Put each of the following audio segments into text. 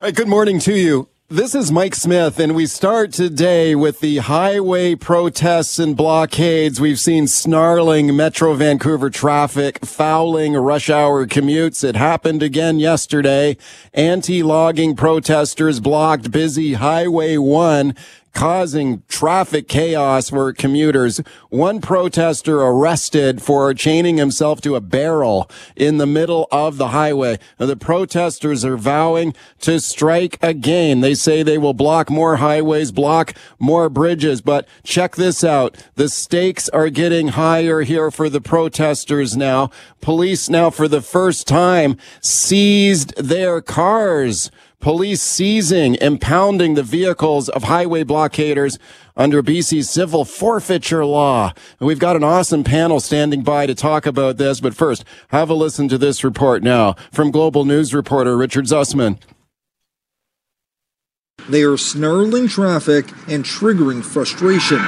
All right, good morning to you. This is Mike Smith, and we start today with the highway protests and blockades. We've seen snarling Metro Vancouver traffic, fouling rush hour commutes. It happened again yesterday. Anti-logging protesters blocked busy Highway 1, causing traffic chaos for commuters. One protester arrested for chaining himself to a barrel in the middle of the highway. Now, the protesters are vowing to strike again. They say they will block more highways, block more bridges. But check this out. The stakes are getting higher here for the protesters now. Police now, for the first time, seized their cars. Police seizing, impounding the vehicles of highway blockaders under BC's civil forfeiture law. And we've got an awesome panel standing by to talk about this. But first, have a listen to this report now from Global News reporter Richard Zussman. They are snarling traffic and triggering frustration,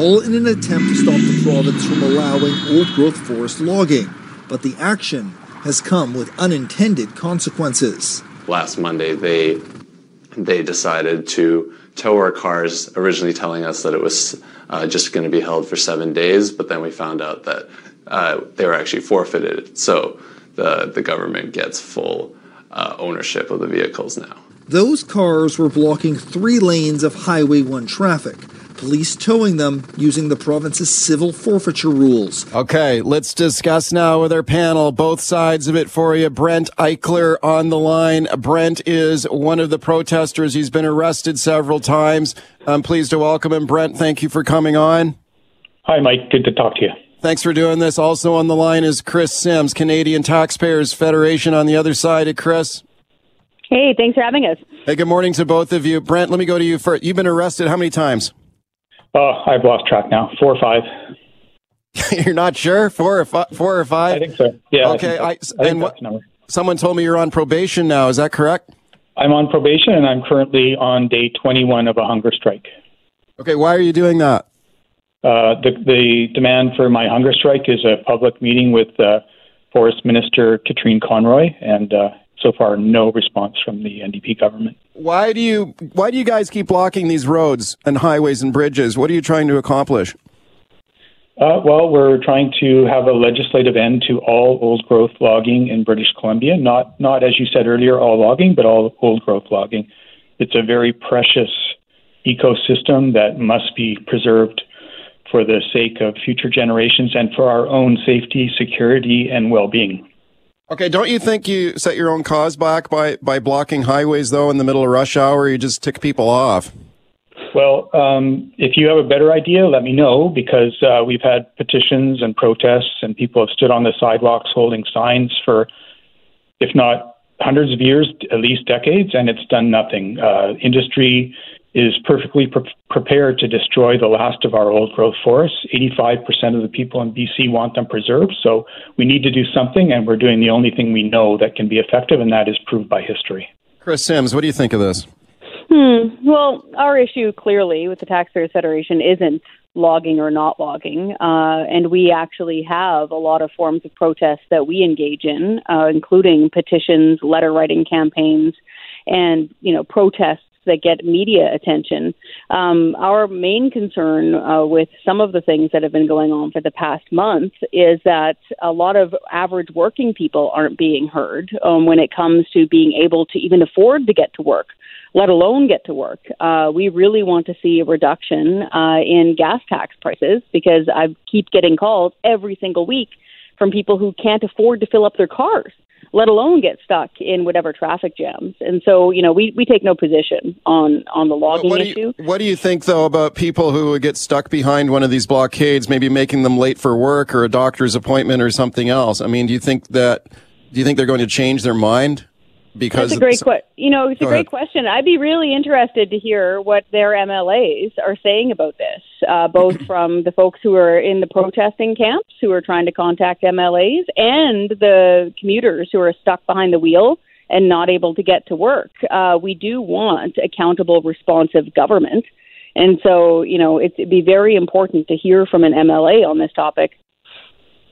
all in an attempt to stop the province from allowing old-growth forest logging. But the action has come with unintended consequences. Last Monday, they decided to tow our cars, originally telling us that it was just going to be held for 7 days, but then we found out that they were actually forfeited. So the government gets full ownership of the vehicles now. Those cars were blocking 3 lanes of Highway 1 traffic. Police towing them using the province's civil forfeiture rules. Okay, let's discuss now with our panel, both sides of it for you. Brent Eichler on the line. Brent is one of the protesters. He's been arrested several times. I'm pleased to welcome him. Brent, thank you for coming on. Hi, Mike. Good to talk to you. Thanks for doing this. Also on the line is Chris Sims, Canadian Taxpayers Federation, on the other side of Chris. Hey, thanks for having us. Hey, good morning to both of you. Brent, let me go to you first. You've been arrested how many times? I've lost track now. 4 or 5. You're not sure? 4 or 5? I think so. Yeah. Okay. Someone told me you're on probation now. Is that correct? I'm on probation, and I'm currently on day 21 of a hunger strike. Okay. Why are you doing that? The demand for my hunger strike is a public meeting with Forest Minister Katrine Conroy, and so far, no response from the NDP government. Why do you guys keep blocking these roads and highways and bridges? What are you trying to accomplish? Well, we're trying to have a legislative end to all old-growth logging in British Columbia. Not, as you said earlier, all logging, but all old-growth logging. It's a very precious ecosystem that must be preserved for the sake of future generations and for our own safety, security, and well-being. Okay, don't you think you set your own cause back by blocking highways, though, in the middle of rush hour, or you just tick people off? Well, if you have a better idea, let me know, because we've had petitions and protests, and people have stood on the sidewalks holding signs for, if not hundreds of years, at least decades, and it's done nothing. Industry is perfectly prepared to destroy the last of our old-growth forests. 85% of the people in BC want them preserved, so we need to do something, and we're doing the only thing we know that can be effective, and that is proved by history. Chris Sims, what do you think of this? Well, our issue, clearly, with the Taxpayers Federation isn't logging or not logging, and we actually have a lot of forms of protest that we engage in, including petitions, letter-writing campaigns, and, protests that get media attention. Our main concern with some of the things that have been going on for the past month is that a lot of average working people aren't being heard when it comes to being able to even afford to get to work, let alone get to work. We really want to see a reduction in gas tax prices, because I keep getting calls every single week from people who can't afford to fill up their cars, let alone get stuck in whatever traffic jams. And so, we take no position on the logging issue. What do you think, though, about people who would get stuck behind one of these blockades, maybe making them late for work or a doctor's appointment or something else? I mean, do you think they're going to change their mind? Because that's a great question. It's a great question. I'd be really interested to hear what their MLAs are saying about this, both from the folks who are in the protesting camps who are trying to contact MLAs and the commuters who are stuck behind the wheel and not able to get to work. We do want accountable, responsive government. And so, it'd be very important to hear from an MLA on this topic.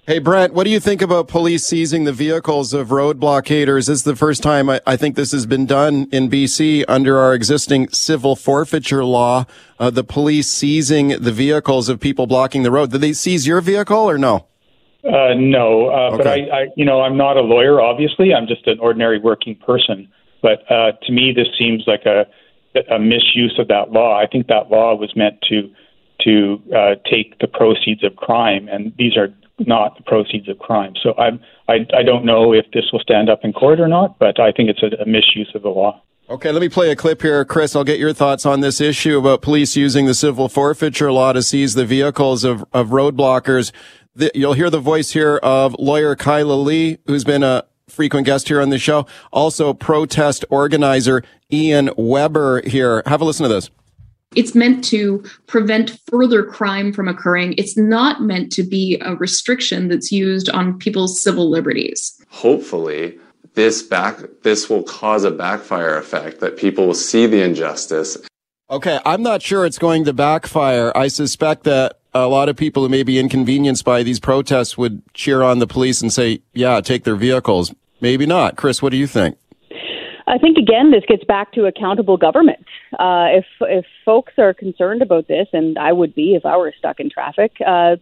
Hey, Brent, what do you think about police seizing the vehicles of road blockaders? This is the first time I think this has been done in BC under our existing civil forfeiture law, the police seizing the vehicles of people blocking the road. Did they seize your vehicle or no? No, okay. But I, you know, I'm not a lawyer, obviously. I'm just an ordinary working person. But to me, this seems like a misuse of that law. I think that law was meant to take the proceeds of crime, and these are not the proceeds of crime. So I don't know if this will stand up in court or not, but I think it's a misuse of the law. Okay, let me play a clip here. Chris, I'll get your thoughts on this issue about police using the civil forfeiture law to seize the vehicles of roadblockers. You'll hear the voice here of lawyer Kyla Lee, who's been a frequent guest here on the show, also protest organizer Ian Weber here. Have a listen to this. It's meant to prevent further crime from occurring. It's not meant to be a restriction that's used on people's civil liberties. Hopefully, this will cause a backfire effect that people will see the injustice. Okay, I'm not sure it's going to backfire. I suspect that a lot of people who may be inconvenienced by these protests would cheer on the police and say, yeah, take their vehicles. Maybe not. Chris, what do you think? I think, again, this gets back to accountable government. If folks are concerned about this, and I would be if I were stuck in traffic,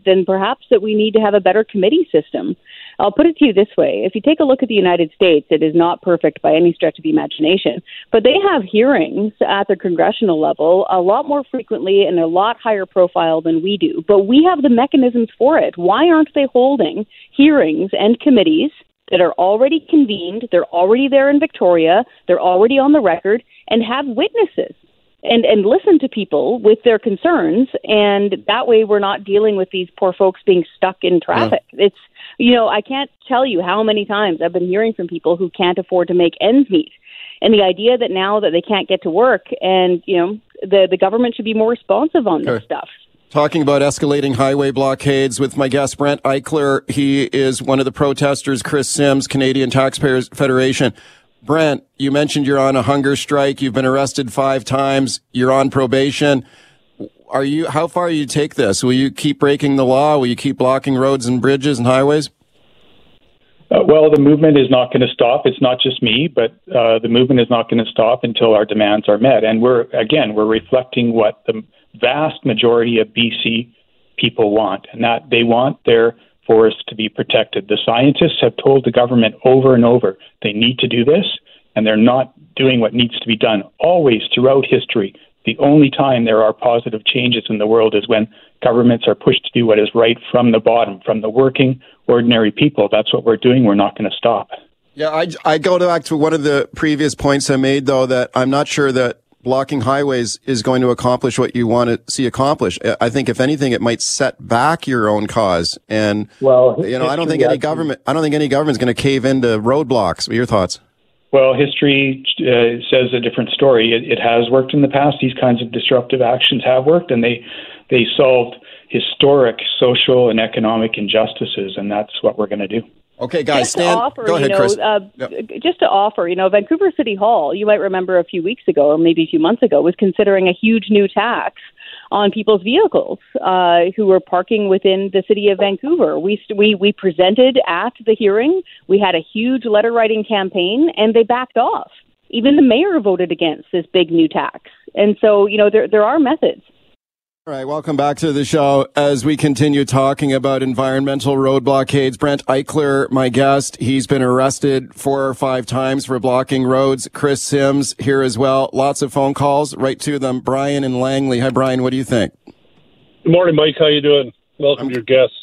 then perhaps that we need to have a better committee system. I'll put it to you this way. If you take a look at the United States, it is not perfect by any stretch of the imagination, but they have hearings at the congressional level a lot more frequently and a lot higher profile than we do. But we have the mechanisms for it. Why aren't they holding hearings and committees that are already convened? They're already there in Victoria, they're already on the record, and have witnesses and listen to people with their concerns, and that way we're not dealing with these poor folks being stuck in traffic. Yeah. It's, you know, I can't tell you how many times I've been hearing from people who can't afford to make ends meet, and the idea that now that they can't get to work, and, you know, the government should be more responsive on this stuff. Talking about escalating highway blockades with my guest, Brent Eichler. He is one of the protesters, Chris Sims, Canadian Taxpayers Federation. Brent, you mentioned you're on a hunger strike. You've been arrested 5 times. You're on probation. How far will you take this? Will you keep breaking the law? Will you keep blocking roads and bridges and highways? Well, the movement is not going to stop. It's not just me, but the movement is not going to stop until our demands are met. And we're reflecting what the vast majority of BC people want, and that they want their forests to be protected. The scientists have told the government over and over they need to do this, and they're not doing what needs to be done. Always throughout history, the only time there are positive changes in the world is when governments are pushed to do what is right from the bottom, from the working, ordinary people. That's what we're doing. We're not going to stop. Yeah, I go back to one of the previous points I made, though, that I'm not sure that blocking highways is going to accomplish what you want to see accomplished. I think, if anything, it might set back your own cause. And, well, you know, I don't think any government's going to cave into roadblocks. What are your thoughts? Well, history says a different story. It has worked in the past. These kinds of disruptive actions have worked, and they solved historic social and economic injustices, and that's what we're going to do. Okay, guys, go ahead, Chris. Just to offer, you know, Vancouver City Hall, you might remember a few weeks ago, or maybe a few months ago, was considering a huge new tax on people's vehicles who were parking within the city of Vancouver. We presented at the hearing. We had a huge letter-writing campaign, and they backed off. Even the mayor voted against this big new tax. And so, you know, there are methods. All right, welcome back to the show as we continue talking about environmental road blockades. Brent Eichler, my guest, he's been arrested 4 or 5 times for blocking roads. Chris Sims here as well. Lots of phone calls, right to them. Brian in Langley. Hi, Brian, what do you think? Good morning, Mike. How you doing? Welcome to your guests.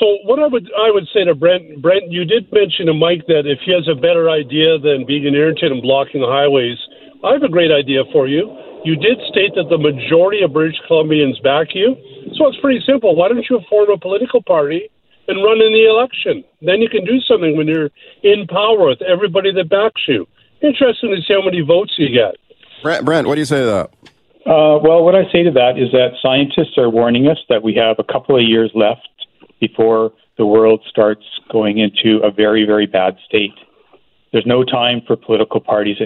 So what I would say to Brent, you did mention to Mike that if he has a better idea than being an irritant and blocking the highways, I have a great idea for you. You did state that the majority of British Columbians back you. So it's pretty simple. Why don't you form a political party and run in the election? Then you can do something when you're in power with everybody that backs you. Interesting to see how many votes you get. Brent, what do you say to that? Well, what I say to that is that scientists are warning us that we have a couple of years left before the world starts going into a very, very bad state. There's no time for political parties.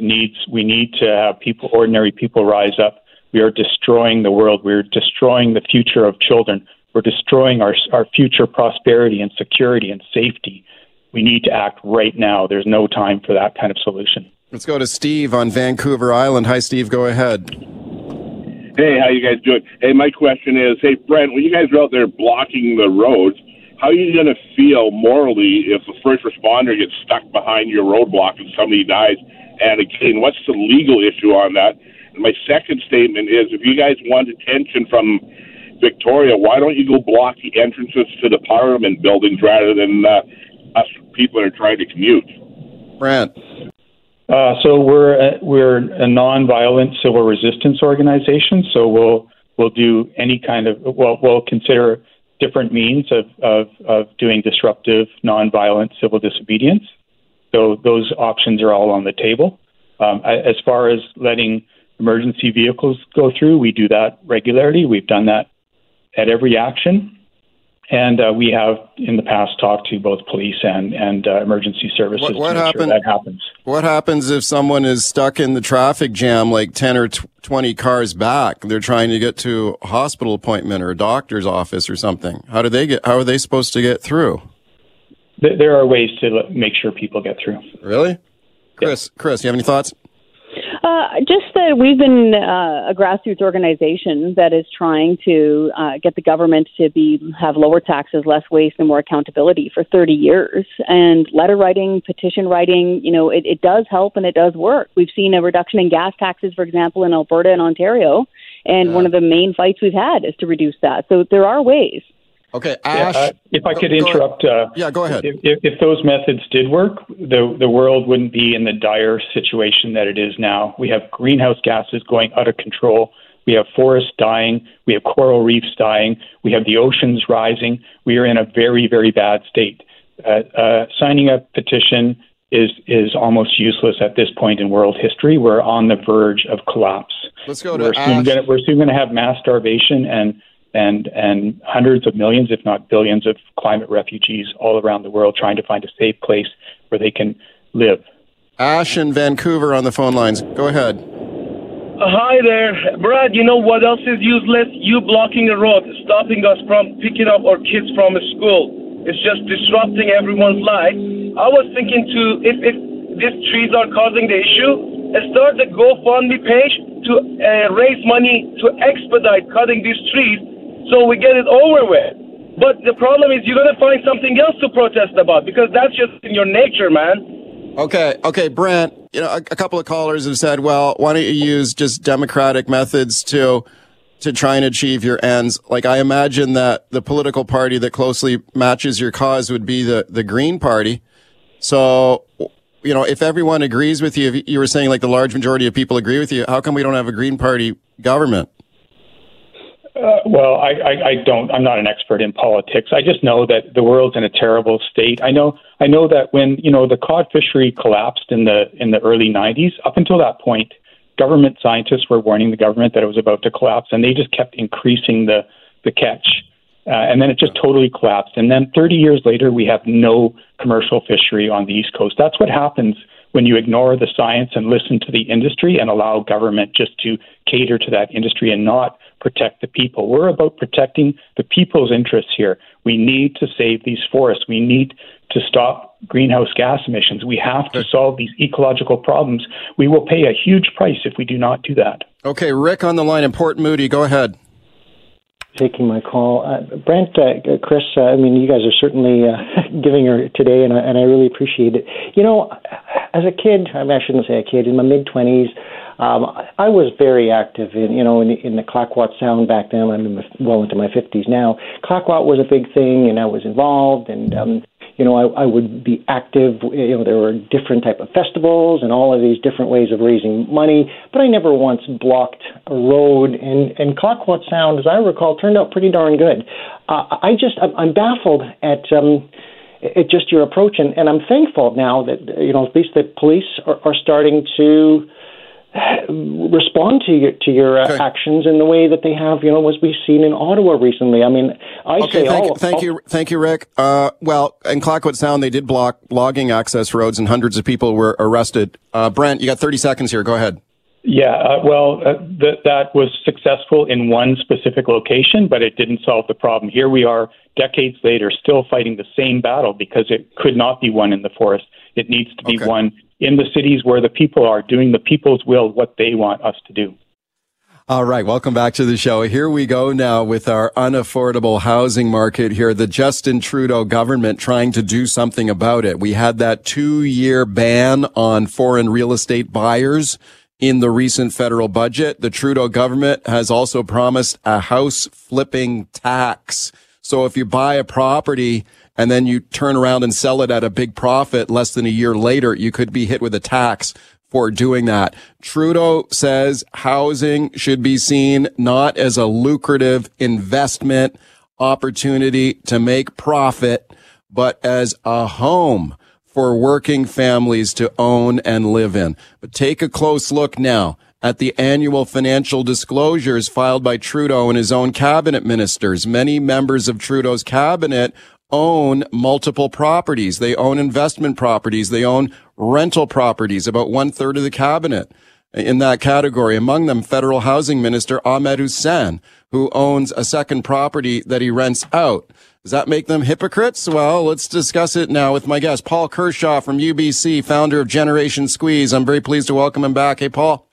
We need to have people, ordinary people, rise up. We are destroying the world. We're destroying the future of children. We're destroying our future prosperity and security and safety. We need to act right now. There's no time for that kind of solution. Let's go to Steve on Vancouver Island. Hi, Steve. Go ahead. Hey, how you guys doing? Hey, my question is, hey, Brent, when you guys are out there blocking the roads, how are you going to feel morally if the first responder gets stuck behind your roadblock and somebody dies? And again, what's the legal issue on that? And my second statement is, if you guys want attention from Victoria, why don't you go block the entrances to the parliament buildings rather than us people that are trying to commute? Brent. So we're a nonviolent civil resistance organization. So we'll do any kind of we'll consider different means of doing disruptive nonviolent civil disobedience. So those options are all on the table. As far as letting emergency vehicles go through, we do that regularly. We've done that at every action. And we have, in the past, talked to both police and emergency services to make sure that happens. What happens if someone is stuck in the traffic jam like 10 or 20 cars back? They're trying to get to a hospital appointment or a doctor's office or something. How are they supposed to get through? There are ways to make sure people get through. Really? Chris, yeah. Chris, you have any thoughts? Just that we've been a grassroots organization that is trying to get the government to have lower taxes, less waste, and more accountability for 30 years. And letter writing, petition writing, it does help and it does work. We've seen a reduction in gas taxes, for example, in Alberta and Ontario. And one of the main fights we've had is to reduce that. So there are ways. Okay, Ash. Yeah, if I could interrupt. Yeah, go ahead. If those methods did work, the world wouldn't be in the dire situation that it is now. We have greenhouse gases going out of control. We have forests dying. We have coral reefs dying. We have the oceans rising. We are in a very, very bad state. Signing a petition is almost useless at this point in world history. We're on the verge of collapse. Let's go to Ash. We're soon going to have mass starvation and hundreds of millions, if not billions, of climate refugees all around the world trying to find a safe place where they can live. Ash in Vancouver on the phone lines. Go ahead. Hi there. Brad, you know what else is useless? You blocking a road, stopping us from picking up our kids from school. It's just disrupting everyone's life. I was thinking if these trees are causing the issue, start a GoFundMe page to raise money to expedite cutting these trees, so we get it over with. But the problem is you're going to find something else to protest about, because that's just in your nature, man. Okay, Brent, a couple of callers have said, well, why don't you use just democratic methods to try and achieve your ends? Like, I imagine that the political party that closely matches your cause would be the Green Party. So, if everyone agrees with you, if you were saying like the large majority of people agree with you, how come we don't have a Green Party government? Well, I'm not an expert in politics. I just know that the world's in a terrible state. I know that when, the cod fishery collapsed in the early 90s, up until that point, government scientists were warning the government that it was about to collapse, and they just kept increasing the catch. And then it just totally collapsed. And then 30 years later, we have no commercial fishery on the East Coast. That's what happens when you ignore the science and listen to the industry and allow government just to cater to that industry and not protect the people. We're about protecting the people's interests here. We need to save these forests. We need to stop greenhouse gas emissions. We have to solve these ecological problems. We will pay a huge price if we do not do that. Okay, Rick on the line in Port Moody. Go ahead. Taking my call. Brent, Chris, you guys are certainly giving her today, and I really appreciate it. As a kid, I shouldn't say a kid, in my mid-20s, I was very active in the Clackwatt Sound back then. I'm well into my 50s now. Clackwatt was a big thing, and I was involved, and I would be active. There were different type of festivals and all of these different ways of raising money, but I never once blocked a road. And Clackwatt Sound, as I recall, turned out pretty darn good. I'm baffled at just your approach, and I'm thankful now that at least the police are starting to respond to your actions in the way that they have, as we've seen in Ottawa recently. Thank you, Rick. Well, in Clackwood Sound, they did block logging access roads, and hundreds of people were arrested. Brent, you got 30 seconds here. Go ahead. That was successful in one specific location, but it didn't solve the problem. Here we are decades later still fighting the same battle because it could not be won in the forest. It needs to be won in the cities where the people are doing the people's will, what they want us to do. All right. Welcome back to the show. Here we go now with our unaffordable housing market here. The Justin Trudeau government trying to do something about it. We had that 2-year ban on foreign real estate buyers in the recent federal budget. The Trudeau government has also promised a house flipping tax. So if you buy a property and then you turn around and sell it at a big profit less than a year later, you could be hit with a tax for doing that. Trudeau says housing should be seen not as a lucrative investment opportunity to make profit, but as a home for working families to own and live in. But take a close look now at the annual financial disclosures filed by Trudeau and his own cabinet ministers. Many members of Trudeau's cabinet own multiple properties. They own investment properties. They own rental properties, about 1/3 of the cabinet in that category. Among them, Federal Housing Minister Ahmed Hussein, who owns a second property that he rents out. Does that make them hypocrites? Well, let's discuss it now with my guest, Paul Kershaw from UBC, founder of Generation Squeeze. I'm very pleased to welcome him back. Hey, Paul.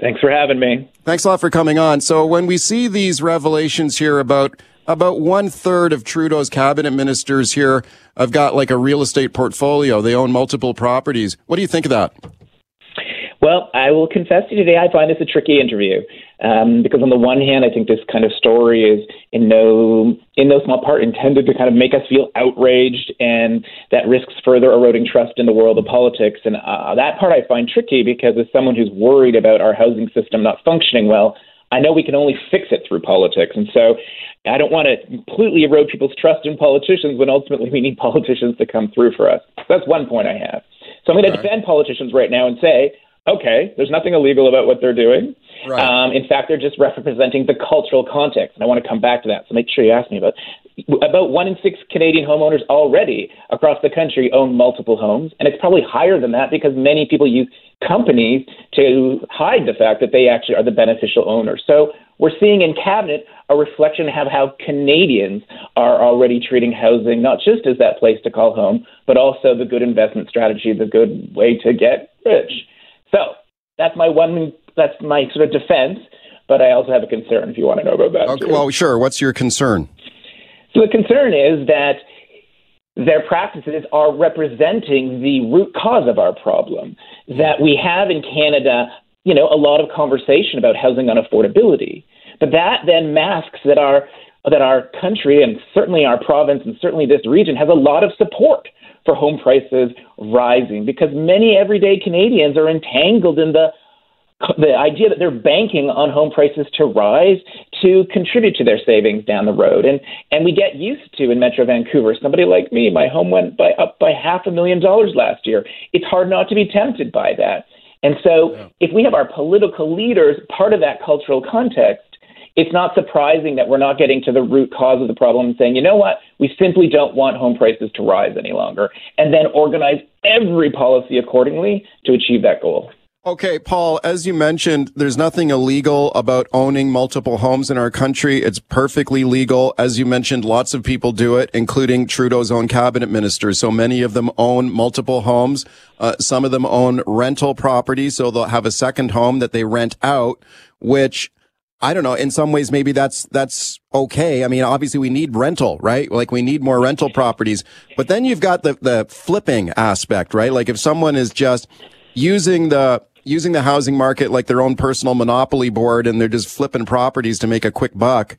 Thanks for having me. Thanks a lot for coming on. So when we see these revelations here about 1/3 of Trudeau's cabinet ministers here have got like a real estate portfolio. They own multiple properties. What do you think of that? Well, I will confess to you today, I find this a tricky interview because on the one hand, I think this kind of story is in no small part intended to kind of make us feel outraged, and that risks further eroding trust in the world of politics. And that part I find tricky because as someone who's worried about our housing system not functioning well, I know we can only fix it through politics. And so I don't want to completely erode people's trust in politicians when ultimately we need politicians to come through for us. That's one point I have. So I'm going to defend politicians right now and say, okay, there's nothing illegal about what they're doing. Right. In fact, they're just representing the cultural context. And I want to come back to that. So make sure you ask me about About 1 in 6 Canadian homeowners already across the country own multiple homes. And it's probably higher than that because many people use companies to hide the fact that they actually are the beneficial owners. So we're seeing in cabinet a reflection of how Canadians are already treating housing, not just as that place to call home, but also the good investment strategy, the good way to get rich. So that's my sort of defense, but I also have a concern if you want to know about that. Okay, well, sure. What's your concern? So the concern is that their practices are representing the root cause of our problem, that we have in Canada, a lot of conversation about housing unaffordability, but that then masks that our country and certainly our province and certainly this region has a lot of support for home prices rising because many everyday Canadians are entangled in the idea that they're banking on home prices to rise to contribute to their savings down the road. And we get used to in Metro Vancouver, somebody like me, my home went up by $500,000 last year. It's hard not to be tempted by that. And so if we have our political leaders part of that cultural context, it's not surprising that we're not getting to the root cause of the problem and saying, you know what, we simply don't want home prices to rise any longer, and then organize every policy accordingly to achieve that goal. Okay, Paul, as you mentioned, there's nothing illegal about owning multiple homes in our country. It's perfectly legal. As you mentioned, lots of people do it, including Trudeau's own cabinet ministers. So many of them own multiple homes. Some of them own rental property, so they'll have a second home that they rent out, which I don't know. In some ways, maybe that's okay. I mean, obviously we need rental, right? Like we need more rental properties, but then you've got the flipping aspect, right? Like if someone is just using the housing market like their own personal monopoly board and they're just flipping properties to make a quick buck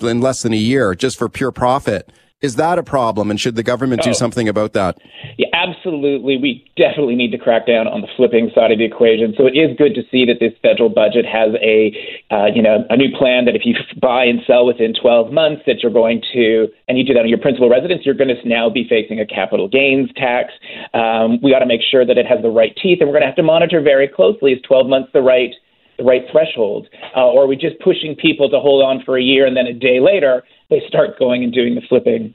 in less than a year, just for pure profit. Is that a problem, and should the government do something about that? Yeah, absolutely. We definitely need to crack down on the flipping side of the equation. So it is good to see that this federal budget has a new plan that if you buy and sell within 12 months that you're going to, and you do that on your principal residence, you're going to now be facing a capital gains tax. We ought to make sure that it has the right teeth, and we're going to have to monitor very closely, is 12 months the right threshold, or are we just pushing people to hold on for a year and then a day later they start going and doing the flipping?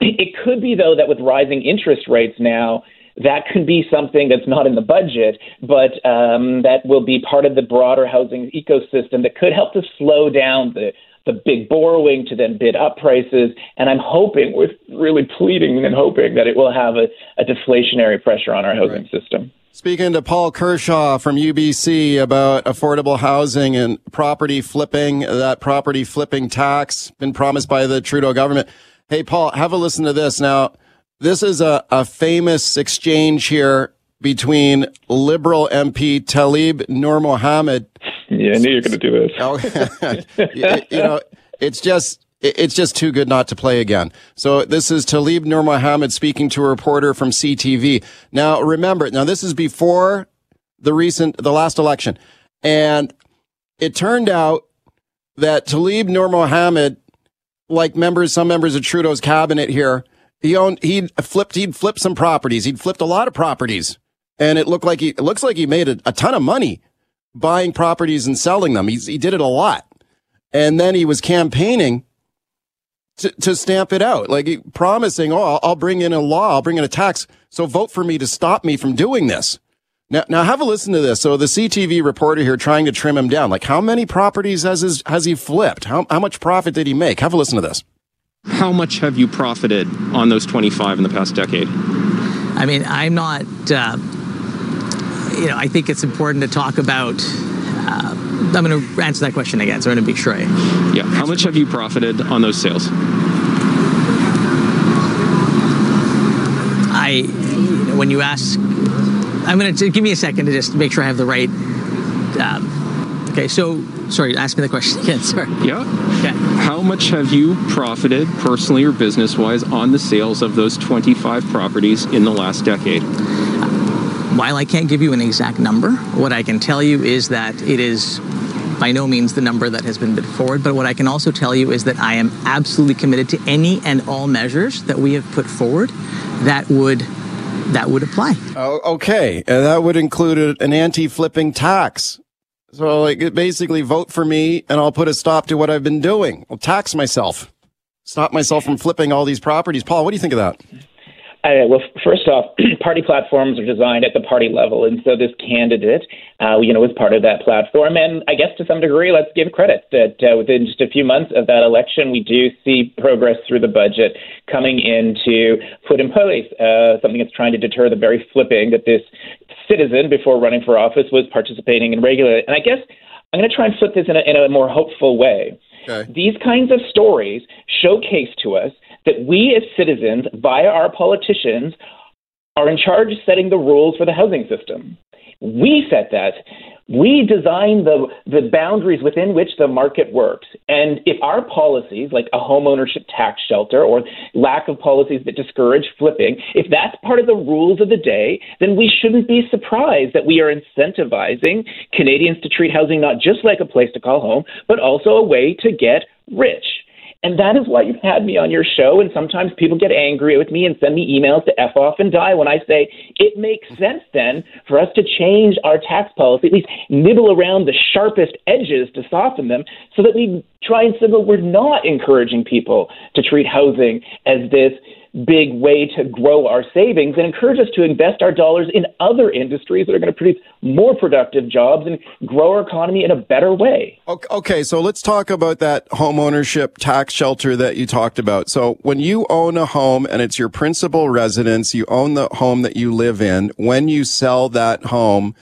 It could be, though, that with rising interest rates now, That could be something that's not in the budget, but that will be part of the broader housing ecosystem that could help to slow down the big borrowing to then bid up prices. And I'm hoping, with really pleading and hoping, that it will have a deflationary pressure on our housing system. Speaking to Paul Kershaw from UBC about affordable housing and property flipping, that property flipping tax been promised by the Trudeau government. Hey, Paul, have a listen to this. Now, this is a famous exchange here between Liberal MP Talib Nur Mohammed. Yeah, I knew you were going to do this. It's just too good not to play again. So this is Talib Nur Mohammed speaking to a reporter from CTV. Now, remember, this is before the last election. And it turned out that Talib Nur Mohammed, like some members of Trudeau's cabinet here, he'd flipped some properties. He'd flipped a lot of properties. And it looks like he made a ton of money buying properties and selling them. He did it a lot. And then he was campaigning to stamp it out, like promising, I'll bring in a law, I'll bring in a tax, so vote for me to stop me from doing this. Now have a listen to this. So the CTV reporter here trying to trim him down, like how many properties has he flipped? How much profit did he make? Have a listen to this. How much have you profited on those 25 in the past decade? I mean, I'm not, I think it's important to talk about, I'm going to answer that question again, so I'm going to be sure. Yeah. How much have you profited on those sales? When you ask, I'm going to give me a second to just make sure I have the right. Okay, so sorry, ask me the question again. Sorry. Yeah. Okay. How much have you profited personally or business-wise on the sales of those 25 properties in the last decade? While I can't give you an exact number, what I can tell you is that it is by no means the number that has been put forward, but what I can also tell you is that I am absolutely committed to any and all measures that we have put forward that would apply. Oh, okay, and that would include an anti-flipping tax. So, basically, vote for me, and I'll put a stop to what I've been doing. I'll tax myself, stop myself from flipping all these properties. Paul, what do you think of that? Well, first off, party platforms are designed at the party level. And so this candidate, is part of that platform. And I guess to some degree, let's give credit that within just a few months of that election, we do see progress through the budget coming in to put in place something that's trying to deter the very flipping that this citizen, before running for office, was participating in regularly. And I guess I'm going to try and flip this in a more hopeful way. Okay. These kinds of stories showcase to us that we as citizens, via our politicians, are in charge of setting the rules for the housing system. We set that. We design the boundaries within which the market works. And if our policies, like a homeownership tax shelter or lack of policies that discourage flipping, if that's part of the rules of the day, then we shouldn't be surprised that we are incentivizing Canadians to treat housing not just like a place to call home, but also a way to get rich. And that is why you've had me on your show, and sometimes people get angry with me and send me emails to F off and die when I say it makes sense then for us to change our tax policy, at least nibble around the sharpest edges to soften them so that we try and signal we're not encouraging people to treat housing as this big way to grow our savings and encourage us to invest our dollars in other industries that are going to produce more productive jobs and grow our economy in a better way. Okay, so let's talk about that home ownership tax shelter that you talked about. So when you own a home and it's your principal residence, you own the home that you live in. When you sell that home,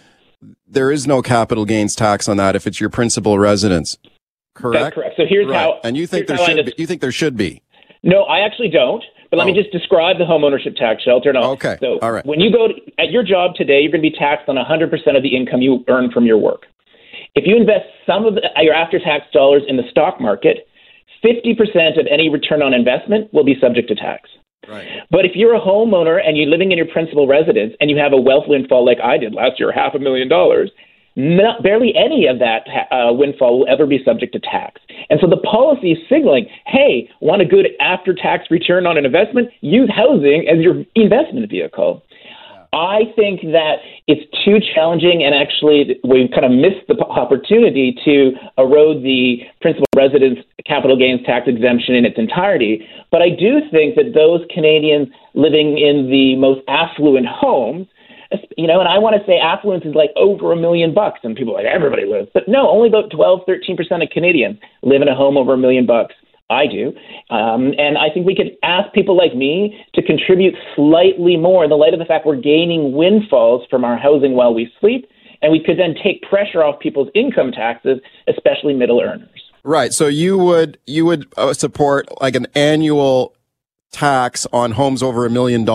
there is no capital gains tax on that if it's your principal residence. Correct? That's correct. So here's right. How... And you think there should be? No, I actually don't. But let me just describe the home ownership tax shelter. And okay. So all right. When you go at your job today, you're going to be taxed on 100% of the income you earn from your work. If you invest some of your after-tax dollars in the stock market, 50% of any return on investment will be subject to tax. Right. But if you're a homeowner and you're living in your principal residence and you have a wealth windfall like I did last year, $500,000, barely any of that windfall will ever be subject to tax. And so the policy is signaling, hey, want a good after-tax return on an investment? Use housing as your investment vehicle. Yeah. I think that it's too challenging, and actually we've kind of missed the opportunity to erode the principal residence capital gains tax exemption in its entirety. But I do think that those Canadians living in the most affluent homes, you know, and I want to say affluence is like over $1 million, and people are like, everybody lives. But no, only about 12-13% of Canadians live in a home over $1 million. I do. And I think we could ask people like me to contribute slightly more in the light of the fact we're gaining windfalls from our housing while we sleep. And we could then take pressure off people's income taxes, especially middle earners. Right. So you would support like an annual tax on homes over $1 million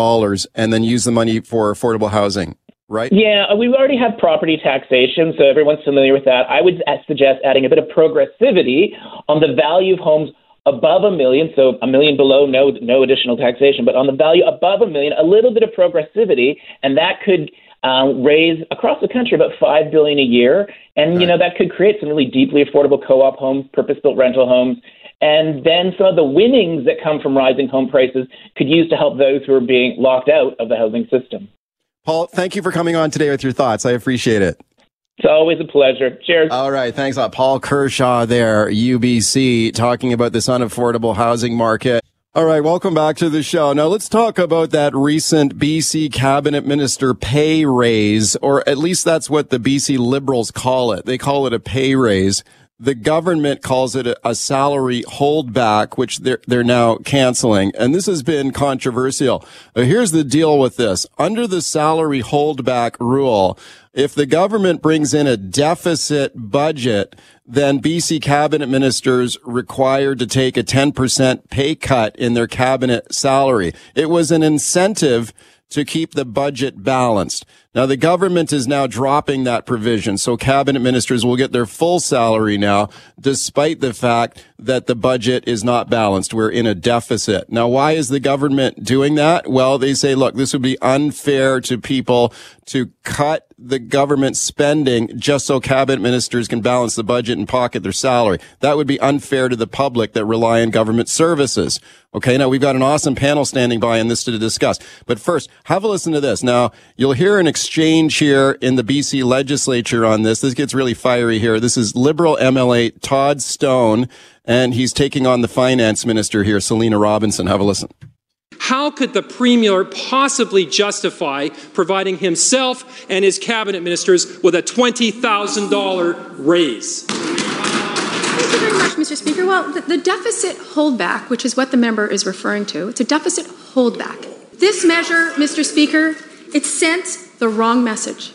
and then use the money for affordable housing. Right? Yeah, we already have property taxation, so everyone's familiar with that. I would suggest adding a bit of progressivity on the value of homes above $1 million, so $1 million below, no additional taxation, but on the value above $1 million, a little bit of progressivity, and that could raise across the country about $5 billion a year. And, right, you know, that could create some really deeply affordable co-op homes, purpose-built rental homes. And then some of the winnings that come from rising home prices could use to help those who are being locked out of the housing system. Paul, thank you for coming on today with your thoughts. I appreciate it. It's always a pleasure. Cheers. All right. Thanks a lot. Paul Kershaw there, UBC, talking about this unaffordable housing market. All right. Welcome back to the show. Now let's talk about that recent BC cabinet minister pay raise, or at least that's what the BC Liberals call it. They call it a pay raise. The government calls it a salary holdback, which they're now canceling. And this has been controversial. Here's the deal with this. Under the salary holdback rule, if the government brings in a deficit budget, then BC cabinet ministers required to take a 10% pay cut in their cabinet salary. It was an incentive to keep the budget balanced. Now, the government is now dropping that provision, so cabinet ministers will get their full salary now, despite the fact that the budget is not balanced. We're in a deficit. Now, why is the government doing that? Well, they say, look, this would be unfair to people to cut the government spending just so cabinet ministers can balance the budget and pocket their salary. That would be unfair to the public that rely on government services. Okay, now we've got an awesome panel standing by on this to discuss. But first, have a listen to this. Now, you'll hear an exchange here in the BC legislature on this. This gets really fiery here. This is Liberal MLA Todd Stone, and he's taking on the finance minister here, Selena Robinson. Have a listen. How could the Premier possibly justify providing himself and his cabinet ministers with a $20,000 raise? Thank you very much, Mr. Speaker. Well, the deficit holdback, which is what the member is referring to, it's a deficit holdback. This measure, Mr. Speaker, it sent the wrong message.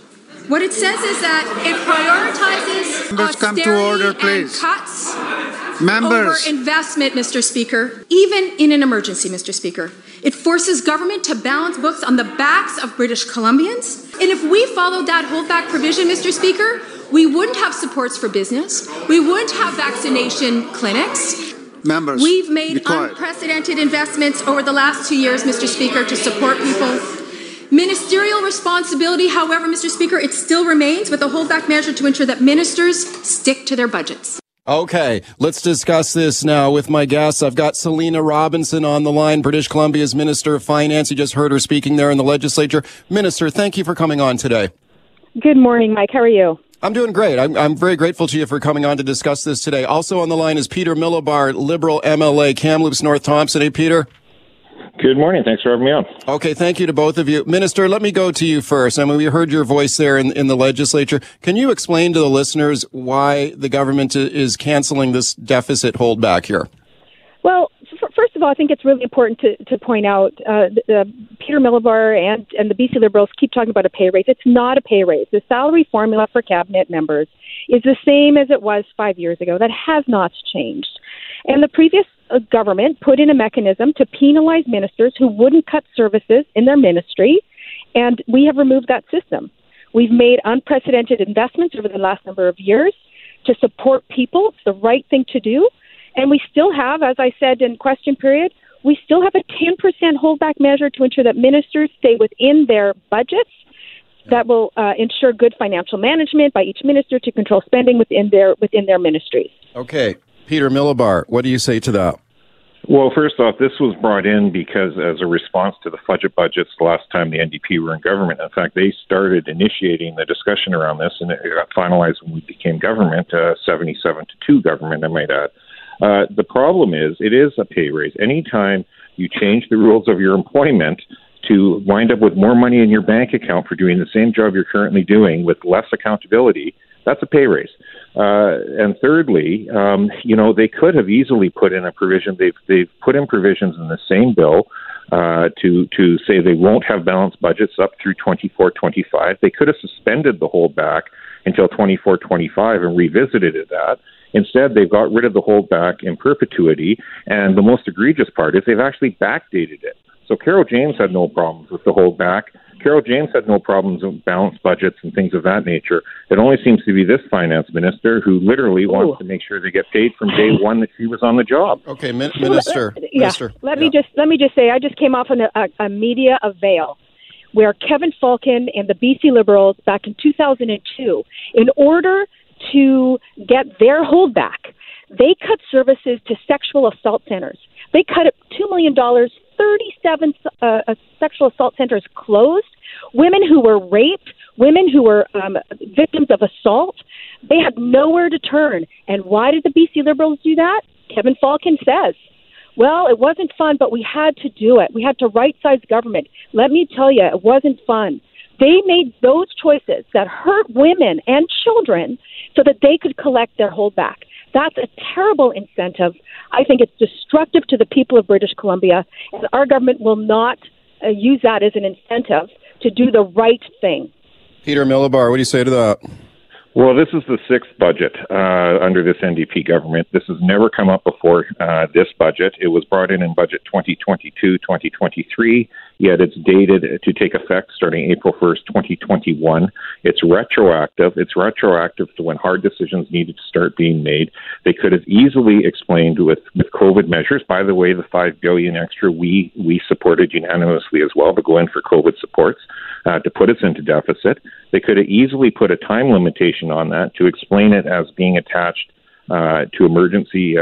What it says is that it prioritizes members austerity come to order, please, and cuts members over investment, Mr. Speaker, even in an emergency, Mr. Speaker. It forces government to balance books on the backs of British Columbians. And if we followed that holdback provision, Mr. Speaker, we wouldn't have supports for business. We wouldn't have vaccination clinics. Members, we've made unprecedented investments over the last 2 years, Mr. Speaker, to support people. Ministerial responsibility, however, Mr. Speaker, it still remains with a holdback measure to ensure that ministers stick to their budgets. Okay, let's discuss this now with my guests. I've got Selena Robinson on the line, British Columbia's Minister of Finance. You just heard her speaking there in the legislature. Minister, thank you for coming on today. Good morning, Mike. How are you? I'm doing great. I'm very grateful to you for coming on to discuss this today. Also on the line is Peter Milobar, Liberal MLA, Kamloops North Thompson. Hey, Peter. Good morning. Thanks for having me on. Okay, thank you to both of you. Minister, let me go to you first. I mean, we heard your voice there in the legislature. Can you explain to the listeners why the government is canceling this deficit holdback here? Well, first of all, I think it's really important to point out Peter Milobar and the BC Liberals keep talking about a pay raise. It's not a pay raise. The salary formula for cabinet members is the same as it was 5 years ago. That has not changed. And the previous government put in a mechanism to penalize ministers who wouldn't cut services in their ministry, and we have removed that system. We've made unprecedented investments over the last number of years to support people. It's the right thing to do. And we still have, as I said in question period, we still have a 10% holdback measure to ensure that ministers stay within their budgets. That will ensure good financial management by each minister to control spending within their ministries. Okay. Peter Milobar, what do you say to that? Well, first off, this was brought in because as a response to the fudget budgets the last time the NDP were in government. In fact, they started initiating the discussion around this, and it got finalized when we became government, 77-2 government, I might add. The problem is, it is a pay raise. Anytime you change the rules of your employment to wind up with more money in your bank account for doing the same job you're currently doing with less accountability, that's a pay raise. And thirdly, they could have easily put in a provision. They've put in provisions in the same bill to say they won't have balanced budgets up through 24-25. They could have suspended the holdback until 24-25 and revisited that. Instead, they've got rid of the holdback in perpetuity. And the most egregious part is they've actually backdated it. So Carol James had no problems with the holdback. Carol James had no problems with balanced budgets and things of that nature. It only seems to be this finance minister who literally wants to make sure they get paid from day one that she was on the job. Okay, Minister. Let me just say, I just came off a media avail where Kevin Falcon and the BC Liberals back in 2002, in order to get their holdback, they cut services to sexual assault centers. They cut up $2 million, 37 sexual assault centers closed. Women who were raped, women who were victims of assault, they had nowhere to turn. And why did the BC Liberals do that? Kevin Falcon says, well, it wasn't fun, but we had to do it. We had to right-size government. Let me tell you, it wasn't fun. They made those choices that hurt women and children so that they could collect their holdback. That's a terrible incentive. I think it's destructive to the people of British Columbia, and our government will not use that as an incentive to do the right thing. Peter Milobar, what do you say to that? Well, this is the sixth budget under this NDP government. This has never come up before this budget. It was brought in budget 2022, 2023, yet it's dated to take effect starting April 1st, 2021. It's retroactive. It's retroactive to when hard decisions needed to start being made. They could have easily explained with COVID measures. By the way, the $5 billion extra we supported unanimously as well to go in for COVID supports to put us into deficit. They could have easily put a time limitation on that to explain it as being attached to emergency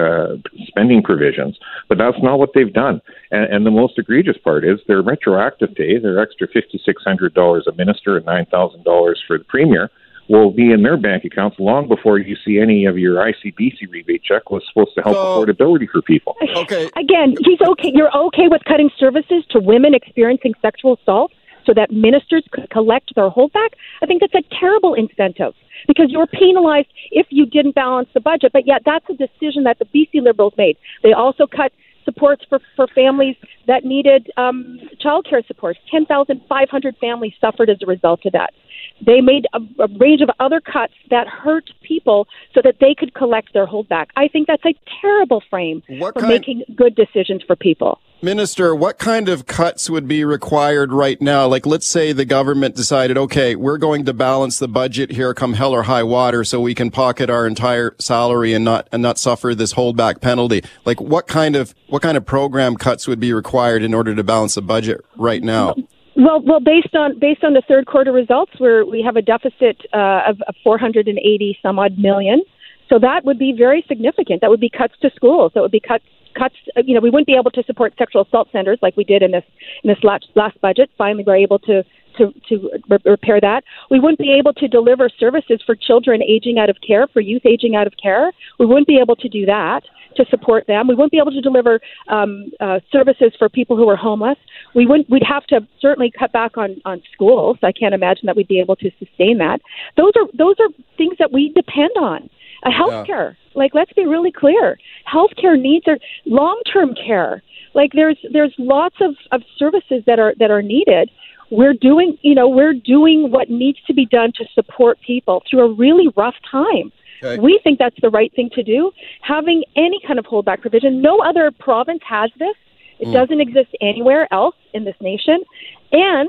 spending provisions. But that's not what they've done. And the most egregious part is their retroactive pay, their extra $5,600 a minister and $9,000 for the premier, will be in their bank accounts long before you see any of your ICBC rebate check was supposed to help affordability for people. Okay. Again, he's okay. You're okay with cutting services to women experiencing sexual assault so that ministers could collect their holdback? I think that's a terrible incentive, because you're penalized if you didn't balance the budget. But yet that's a decision that the BC Liberals made. They also cut supports for families that needed child care supports. 10,500 families suffered as a result of that. They made a range of other cuts that hurt people so that they could collect their holdback. I think that's a terrible frame for making good decisions for people. Minister, what kind of cuts would be required right now? Like, let's say the government decided, okay, we're going to balance the budget here come hell or high water so we can pocket our entire salary and not suffer this holdback penalty. Like, what kind of program cuts would be required in order to balance the budget right now? Well, based on the third quarter results, we have a deficit of 480 some odd million. So that would be very significant. That would be cuts to schools. That would be cuts. You know, we wouldn't be able to support sexual assault centers like we did in this last budget. Finally, we're able to repair that. We wouldn't be able to deliver services for children aging out of care, for youth aging out of care. We wouldn't be able to do that to support them. We wouldn't be able to deliver services for people who are homeless. We'd have to certainly cut back on schools. I can't imagine that we'd be able to sustain that. Those are things that we depend on. Healthcare, like, let's be really clear. Healthcare needs are long-term care. Like, there's lots of services that are needed. We're doing what needs to be done to support people through a really rough time. Okay. We think that's the right thing to do. Having any kind of holdback provision, no other province has this. It doesn't exist anywhere else in this nation. And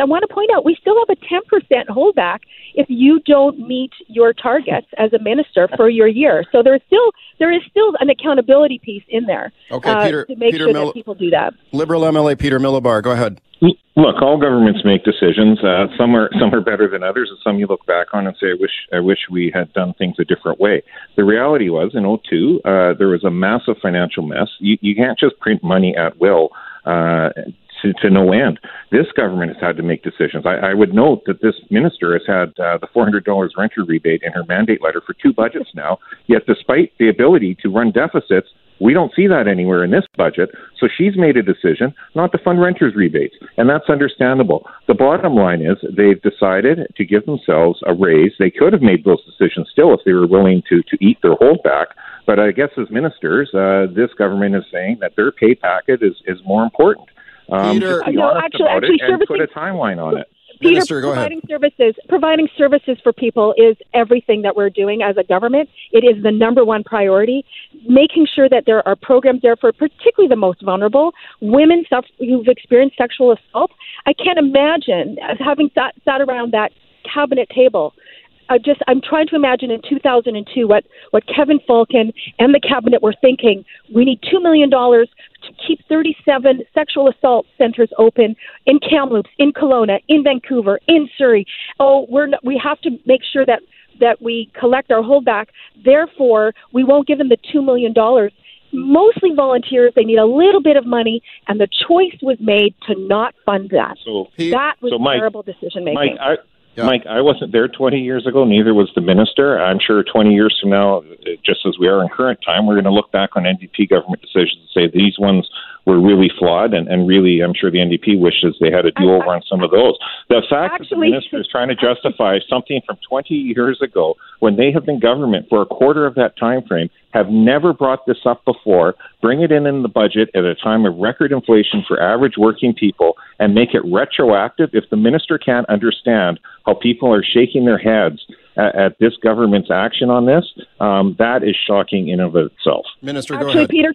I want to point out, we still have a 10% holdback if you don't meet your targets as a minister for your year. So there is still an accountability piece in there. Okay, Peter, to make sure that people do that. Liberal MLA Peter Milobar, go ahead. Look, all governments make decisions. Some are better than others, and some you look back on and say, I wish we had done things a different way. The reality was, in 2002, there was a massive financial mess. You can't just print money at will to no end. This government has had to make decisions. I would note that this minister has had the $400 renter rebate in her mandate letter for 2 budgets now, yet despite the ability to run deficits, we don't see that anywhere in this budget. So she's made a decision not to fund renters' rebates, and that's understandable. The bottom line is they've decided to give themselves a raise. They could have made those decisions still if they were willing to eat their holdback. But I guess as ministers, this government is saying that their pay packet is more important. Peter, to be honest about it and put a timeline on it. Peter, Minister, go ahead. Providing services for people is everything that we're doing as a government. It is the number one priority. Making sure that there are programs there for particularly the most vulnerable, women who've experienced sexual assault. I can't imagine having sat around that cabinet table. I'm trying to imagine in 2002 what Kevin Falcon and the cabinet were thinking. We need $2 million to keep 37 sexual assault centers open in Kamloops, in Kelowna, in Vancouver, in Surrey. Oh, we have to make sure that we collect our holdback. Therefore, we won't give them the $2 million. Mostly volunteers, they need a little bit of money, and the choice was made to not fund that. That was terrible decision-making. Mike, I wasn't there 20 years ago. Neither was the minister. I'm sure 20 years from now, just as we are in current time, we're going to look back on NDP government decisions and say these ones were really flawed, and really, I'm sure the NDP wishes they had a do-over on some of those. The fact that the minister is trying to justify something from 20 years ago, when they have been government for a quarter of that time frame, have never brought this up before, bring it in the budget at a time of record inflation for average working people, and make it retroactive. If the minister can't understand how people are shaking their heads at this government's action on this, that is shocking in and of itself. Minister, go ahead. Peter,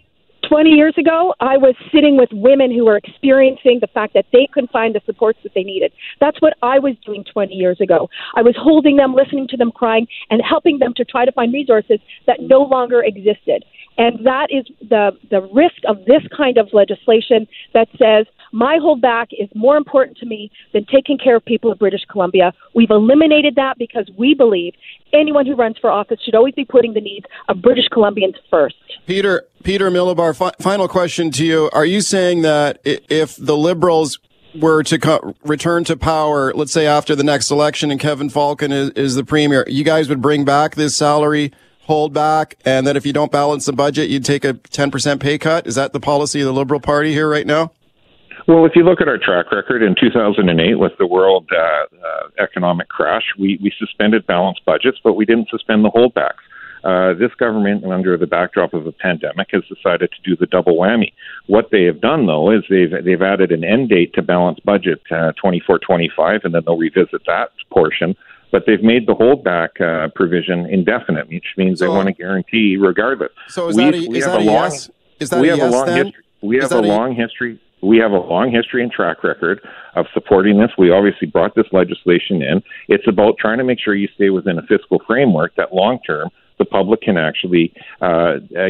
20 years ago, I was sitting with women who were experiencing the fact that they couldn't find the supports that they needed. That's what I was doing 20 years ago. I was holding them, listening to them crying, and helping them to try to find resources that no longer existed. And that is the risk of this kind of legislation that says, my holdback is more important to me than taking care of people of British Columbia. We've eliminated that because we believe anyone who runs for office should always be putting the needs of British Columbians first. Peter Milobar, final question to you. Are you saying that if the Liberals were to return to power, let's say after the next election and Kevin Falcon is the premier, you guys would bring back this salary holdback, and that if you don't balance the budget, you'd take a 10% pay cut? Is that the policy of the Liberal Party here right now? Well, if you look at our track record in 2008 with the world economic crash, we suspended balanced budgets, but we didn't suspend the holdbacks. This government, under the backdrop of a pandemic, has decided to do the double whammy. What they have done, though, is they've added an end date to balanced budget 24-25, and then they'll revisit that portion. But they've made the holdback provision indefinite, which means they want to guarantee regardless. So is that a yes? Is that a yes then? We have a long history. We have a long history and track record of supporting this. We obviously brought this legislation in. It's about trying to make sure you stay within a fiscal framework that long-term the public can actually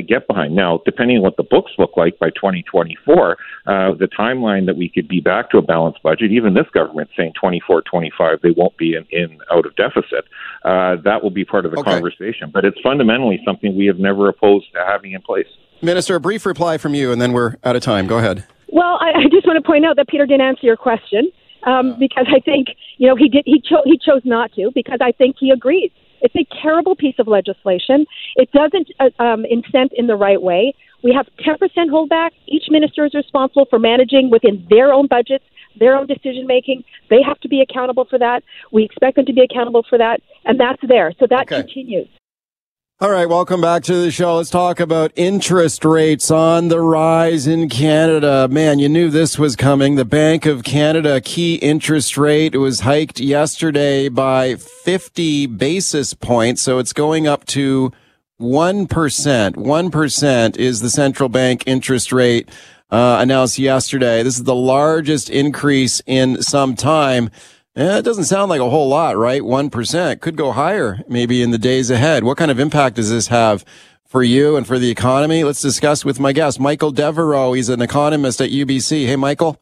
get behind. Now, depending on what the books look like by 2024, the timeline that we could be back to a balanced budget, even this government saying 24-25, they won't be in out of deficit. That will be part of the conversation. But it's fundamentally something we have never opposed to having in place. Minister, a brief reply from you, and then we're out of time. Go ahead. Well, I just want to point out that Peter didn't answer your question because I think, you know, he chose not to, because I think he agrees. It's a terrible piece of legislation. It doesn't incent in the right way. We have 10% holdback. Each minister is responsible for managing within their own budgets, their own decision-making. They have to be accountable for that. We expect them to be accountable for that, and that's there. So that continues. All right, welcome back to the show. Let's talk about interest rates on the rise in Canada. Man, you knew this was coming. The Bank of Canada key interest rate was hiked yesterday by 50 basis points, so it's going up to 1%. 1% is the central bank interest rate announced yesterday. This is the largest increase in some time. Yeah, it doesn't sound like a whole lot, right? 1% could go higher maybe in the days ahead. What kind of impact does this have for you and for the economy? Let's discuss with my guest, Michael Devereaux. He's an economist at UBC. Hey, Michael.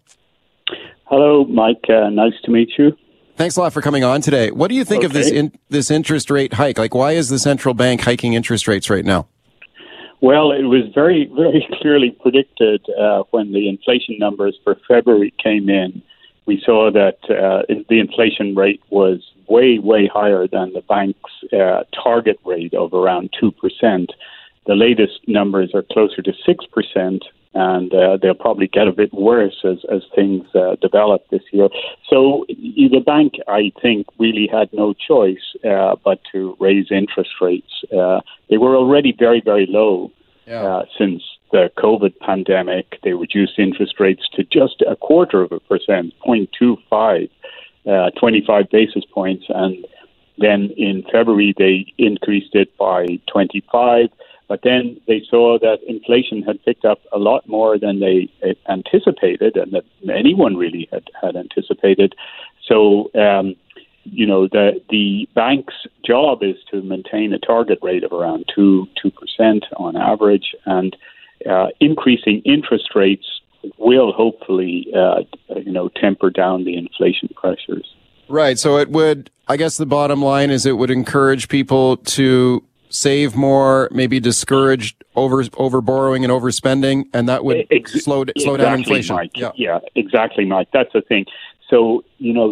Hello, Mike. Nice to meet you. Thanks a lot for coming on today. What do you think of this interest rate hike? Like, why is the central bank hiking interest rates right now? Well, it was very, very clearly predicted when the inflation numbers for February came in. We saw that the inflation rate was way, way higher than the bank's target rate of around 2%. The latest numbers are closer to 6%, and they'll probably get a bit worse as things develop this year. So the bank, I think, really had no choice but to raise interest rates. They were already very, very low since the COVID pandemic. They reduced interest rates to just 0.25%, 0.25, 25 basis points. And then in February, they increased it by 25. But then they saw that inflation had picked up a lot more than they anticipated and that anyone really had anticipated. So, the bank's job is to maintain a target rate of around 2% on average. And increasing interest rates will hopefully, temper down the inflation pressures. Right. So it would, I guess the bottom line is it would encourage people to save more, maybe discourage over borrowing and overspending, and that would slow down inflation. Mike. Yeah, exactly, Mike. That's the thing. So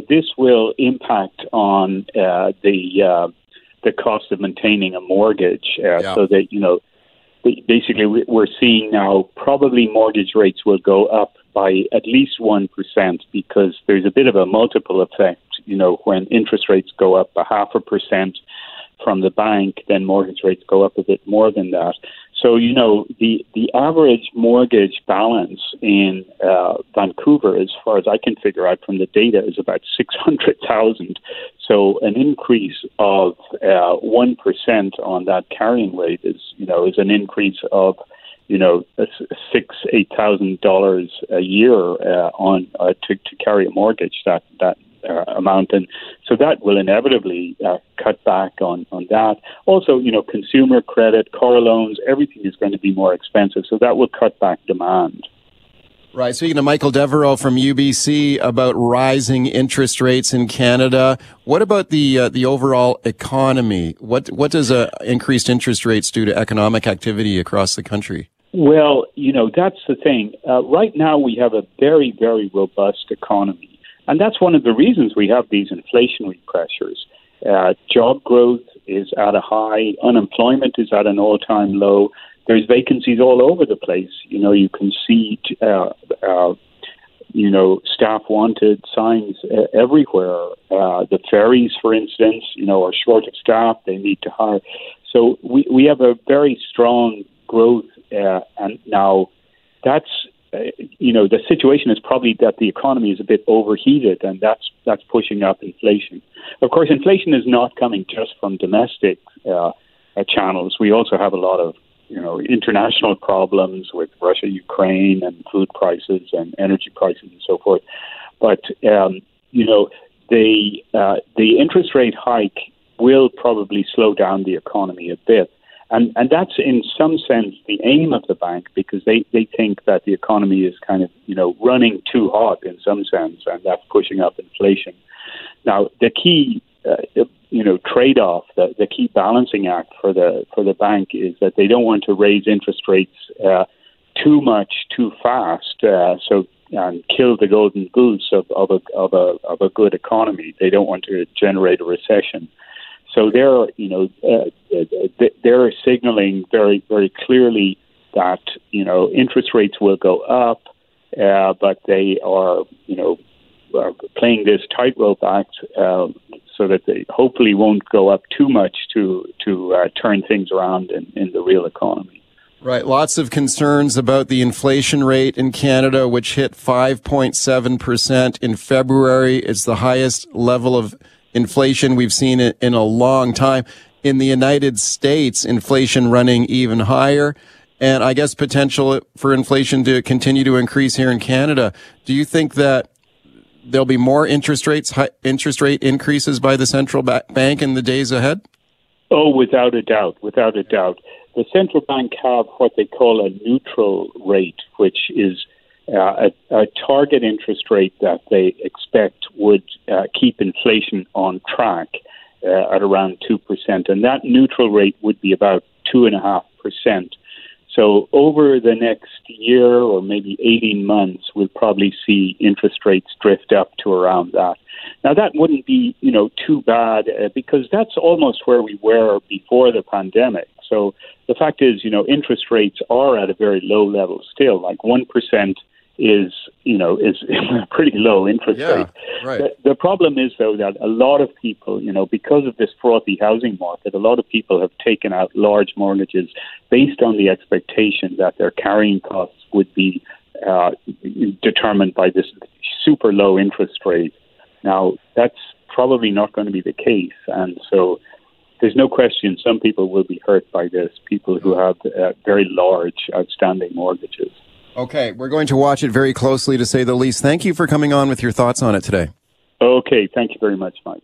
this will impact on the cost of maintaining a mortgage, so that basically we're seeing now probably mortgage rates will go up by at least 1% because there's a bit of a multiple effect. When interest rates go up 0.5%. From the bank, then mortgage rates go up a bit more than that. So, the average mortgage balance in Vancouver, as far as I can figure out from the data, is about 600,000. So an increase of 1% on that carrying rate is an increase of, $8,000 a year to carry a mortgage that amount. And so that will inevitably cut back on that. Also, consumer credit, car loans, everything is going to be more expensive. So that will cut back demand. Right. Speaking to Michael Devereaux from UBC about rising interest rates in Canada, what about the overall economy? What does increased interest rates do to economic activity across the country? Well, that's the thing. Right now, we have a very, very robust economy. And that's one of the reasons we have these inflationary pressures. Job growth is at a high. Unemployment is at an all-time low. There's vacancies all over the place. You can see, staff wanted signs everywhere. The ferries, for instance, are short of staff. They need to hire. So we have a very strong growth. And now that's, the situation is probably that the economy is a bit overheated, and that's pushing up inflation. Of course, inflation is not coming just from domestic channels. We also have a lot of international problems with Russia, Ukraine, and food prices and energy prices and so forth. But the interest rate hike will probably slow down the economy a bit. And that's in some sense the aim of the bank, because they think that the economy is kind of, running too hot in some sense, and that's pushing up inflation. Now, the key, trade-off, the key balancing act for the bank is that they don't want to raise interest rates too much, too fast, and kill the golden goose of a good economy. They don't want to generate a recession. So they're signaling very, very clearly that, interest rates will go up, but they are, playing this tightrope act so that they hopefully won't go up too much to turn things around in the real economy. Right. Lots of concerns about the inflation rate in Canada, which hit 5.7% in February. It's the highest level of inflation we've seen it in a long time. In the United States, inflation running even higher, and I guess potential for inflation to continue to increase here in Canada. Do you think that there'll be more interest rate increases by the central bank in the days ahead? Oh, without a doubt, without a doubt. The central bank have what they call a neutral rate, which is a target interest rate that they expect would keep inflation on track at around 2%. And that neutral rate would be about 2.5%. So over the next year or maybe 18 months, we'll probably see interest rates drift up to around that. Now, that wouldn't be, too bad because that's almost where we were before the pandemic. So the fact is, interest rates are at a very low level still, like 1% is a pretty low interest rate. Right. The problem is, though, that a lot of people, because of this frothy housing market, a lot of people have taken out large mortgages based on the expectation that their carrying costs would be determined by this super low interest rate. Now, that's probably not going to be the case. And so there's no question some people will be hurt by this, people who have very large outstanding mortgages. Okay, we're going to watch it very closely, to say the least. Thank you for coming on with your thoughts on it today. Okay, thank you very much, Mike.